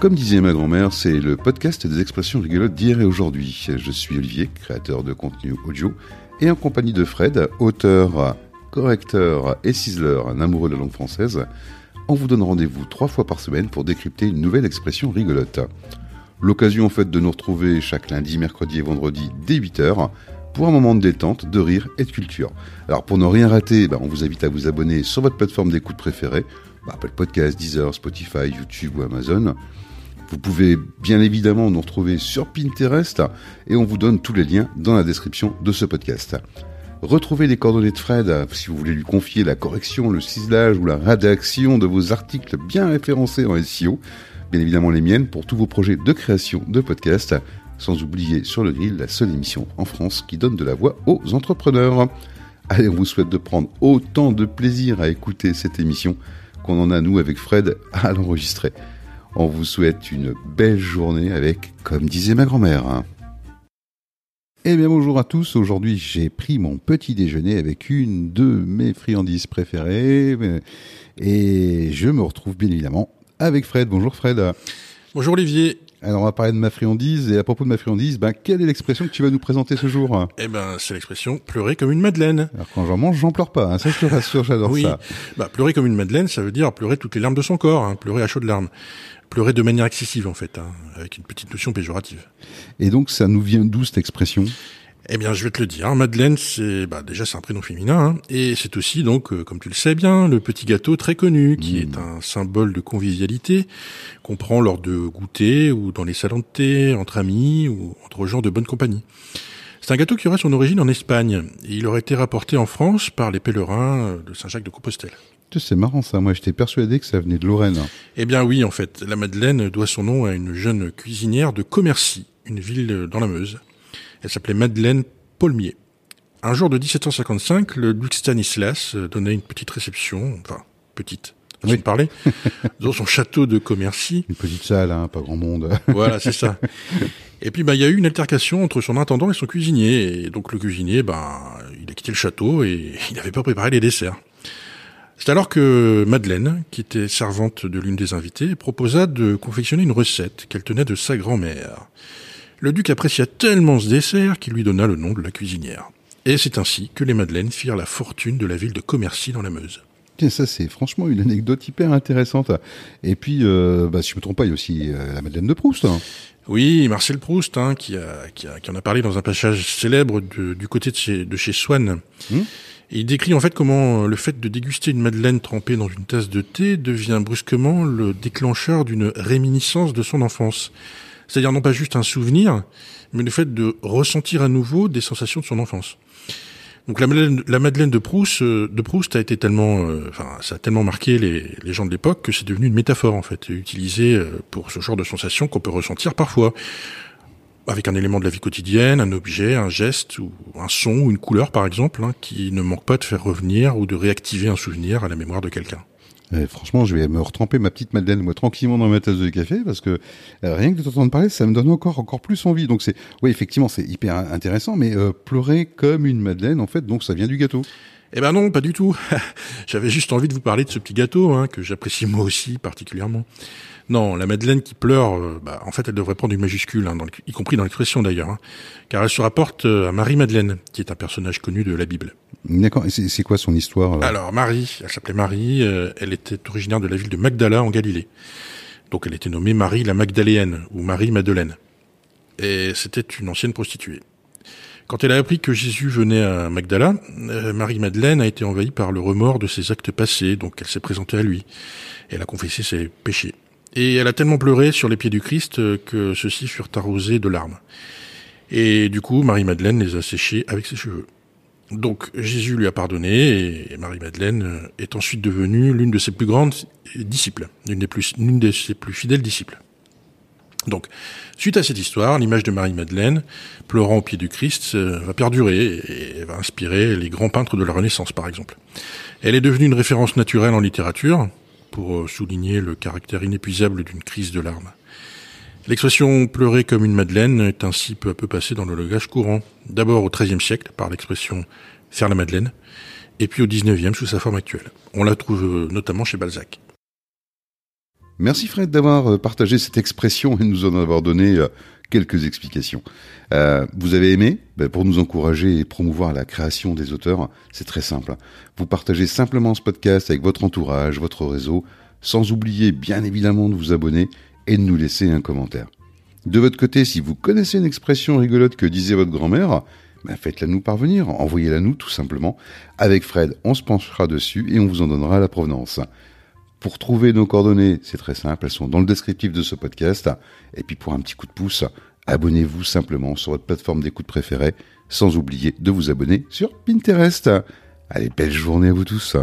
Comme disait ma grand-mère, c'est le podcast des expressions rigolotes d'hier et aujourd'hui. Je suis Olivier, créateur de contenu audio, et en compagnie de Fred, auteur, correcteur et ciseleur, un amoureux de la langue française, on vous donne rendez-vous 3 fois par semaine pour décrypter une nouvelle expression rigolote. L'occasion en fait de nous retrouver chaque lundi, mercredi et vendredi dès 8h pour un moment de détente, de rire et de culture. Alors pour ne rien rater, on vous invite à vous abonner sur votre plateforme d'écoute préférée, Apple Podcast, Deezer, Spotify, YouTube ou Amazon. Vous pouvez bien évidemment nous retrouver sur Pinterest et on vous donne tous les liens dans la description de ce podcast. Retrouvez les coordonnées de Fred si vous voulez lui confier la correction, le ciselage ou la rédaction de vos articles bien référencés en SEO. Bien évidemment les miennes pour tous vos projets de création de podcast. Sans oublier Sur le Grill, la seule émission en France qui donne de la voix aux entrepreneurs. Allez, on vous souhaite de prendre autant de plaisir à écouter cette émission qu'on en a nous avec Fred à l'enregistrer. On vous souhaite une belle journée avec, comme disait ma grand-mère. Eh bien bonjour à tous, aujourd'hui j'ai pris mon petit déjeuner avec une de mes friandises préférées et je me retrouve bien évidemment avec Fred. Bonjour Fred. Bonjour Olivier. Alors on va parler de ma friandise et à propos de ma friandise, quelle est l'expression que tu vas nous présenter ce jour ? C'est l'expression pleurer comme une madeleine. Alors quand j'en mange, j'en pleure pas, ça je te rassure, j'adore oui. Ça. Pleurer comme une madeleine, ça veut dire pleurer toutes les larmes de son corps, pleurer à chaudes larmes. Pleurer de manière excessive en fait, avec une petite notion péjorative. Et donc ça nous vient d'où cette expression ? Je vais te le dire. Madeleine, c'est déjà c'est un prénom féminin, et c'est aussi donc comme tu le sais bien, le petit gâteau très connu qui est un symbole de convivialité qu'on prend lors de goûters ou dans les salons de thé entre amis ou entre gens de bonne compagnie. C'est un gâteau qui aurait son origine en Espagne et il aurait été rapporté en France par les pèlerins de Saint-Jacques-de-Compostelle. C'est marrant ça, moi j'étais persuadé que ça venait de Lorraine. Oui en fait, la Madeleine doit son nom à une jeune cuisinière de Commercy, une ville dans la Meuse. Elle s'appelait Madeleine Paulmier. Un jour de 1755, le duc Stanislas donnait une petite réception, façon de parler, dans son château de Commercy. Une petite salle, pas grand monde. Voilà, c'est ça. Et puis il y a eu une altercation entre son intendant et son cuisinier. Et donc le cuisinier, il a quitté le château et il n'avait pas préparé les desserts. C'est alors que Madeleine, qui était servante de l'une des invitées, proposa de confectionner une recette qu'elle tenait de sa grand-mère. Le duc apprécia tellement ce dessert qu'il lui donna le nom de la cuisinière. Et c'est ainsi que les Madeleines firent la fortune de la ville de Commercy dans la Meuse. Ça c'est franchement une anecdote hyper intéressante. Et puis, si je me trompe pas, il y a aussi la Madeleine de Proust. Oui, Marcel Proust, qui en a parlé dans un passage célèbre du côté de chez Swann. Il décrit en fait comment le fait de déguster une madeleine trempée dans une tasse de thé devient brusquement le déclencheur d'une réminiscence de son enfance. C'est-à-dire non pas juste un souvenir, mais le fait de ressentir à nouveau des sensations de son enfance. Donc la Madeleine de Proust a été tellement, ça a tellement marqué les gens de l'époque que c'est devenu une métaphore en fait, utilisée pour ce genre de sensations qu'on peut ressentir parfois avec un élément de la vie quotidienne, un objet, un geste ou un son ou une couleur par exemple, qui ne manque pas de faire revenir ou de réactiver un souvenir à la mémoire de quelqu'un. Franchement, je vais me retremper ma petite Madeleine moi tranquillement dans ma tasse de café parce que rien que de t'entendre parler, ça me donne encore plus envie. Donc c'est, oui effectivement, c'est hyper intéressant, mais pleurer comme une Madeleine en fait, donc ça vient du gâteau. Non, pas du tout. J'avais juste envie de vous parler de ce petit gâteau que j'apprécie moi aussi particulièrement. Non, la Madeleine qui pleure, en fait, elle devrait prendre une majuscule, y compris dans l'expression d'ailleurs, car elle se rapporte à Marie-Madeleine, qui est un personnage connu de la Bible. D'accord, et c'est quoi son histoire ? Alors, Marie, elle s'appelait Marie, elle était originaire de la ville de Magdala en Galilée. Donc elle était nommée Marie la Magdaléenne, ou Marie-Madeleine. Et c'était une ancienne prostituée. Quand elle a appris que Jésus venait à Magdala, Marie-Madeleine a été envahie par le remords de ses actes passés, donc elle s'est présentée à lui. Elle a confessé ses péchés. Et elle a tellement pleuré sur les pieds du Christ que ceux-ci furent arrosés de larmes. Et du coup, Marie-Madeleine les a séchés avec ses cheveux. Donc Jésus lui a pardonné et Marie-Madeleine est ensuite devenue l'une de ses plus grandes disciples, l'une de ses plus fidèles disciples. Donc, suite à cette histoire, l'image de Marie-Madeleine, pleurant aux pieds du Christ, va perdurer et va inspirer les grands peintres de la Renaissance, par exemple. Elle est devenue une référence naturelle en littérature, pour souligner le caractère inépuisable d'une crise de larmes. L'expression « pleurer comme une madeleine » est ainsi peu à peu passée dans le langage courant, d'abord au XIIIe siècle, par l'expression « faire la madeleine », et puis au XIXe sous sa forme actuelle. On la trouve notamment chez Balzac. Merci Fred d'avoir partagé cette expression et nous en avoir donné quelques explications. Vous avez aimé ? Pour nous encourager et promouvoir la création des auteurs, c'est très simple. Vous partagez simplement ce podcast avec votre entourage, votre réseau, sans oublier bien évidemment de vous abonner et de nous laisser un commentaire. De votre côté, si vous connaissez une expression rigolote que disait votre grand-mère, faites-la nous parvenir, envoyez-la nous tout simplement. Avec Fred, on se penchera dessus et on vous en donnera la provenance. Pour trouver nos coordonnées, c'est très simple, elles sont dans le descriptif de ce podcast. Et puis pour un petit coup de pouce, abonnez-vous simplement sur votre plateforme d'écoute préférée, sans oublier de vous abonner sur Pinterest. Allez, belle journée à vous tous.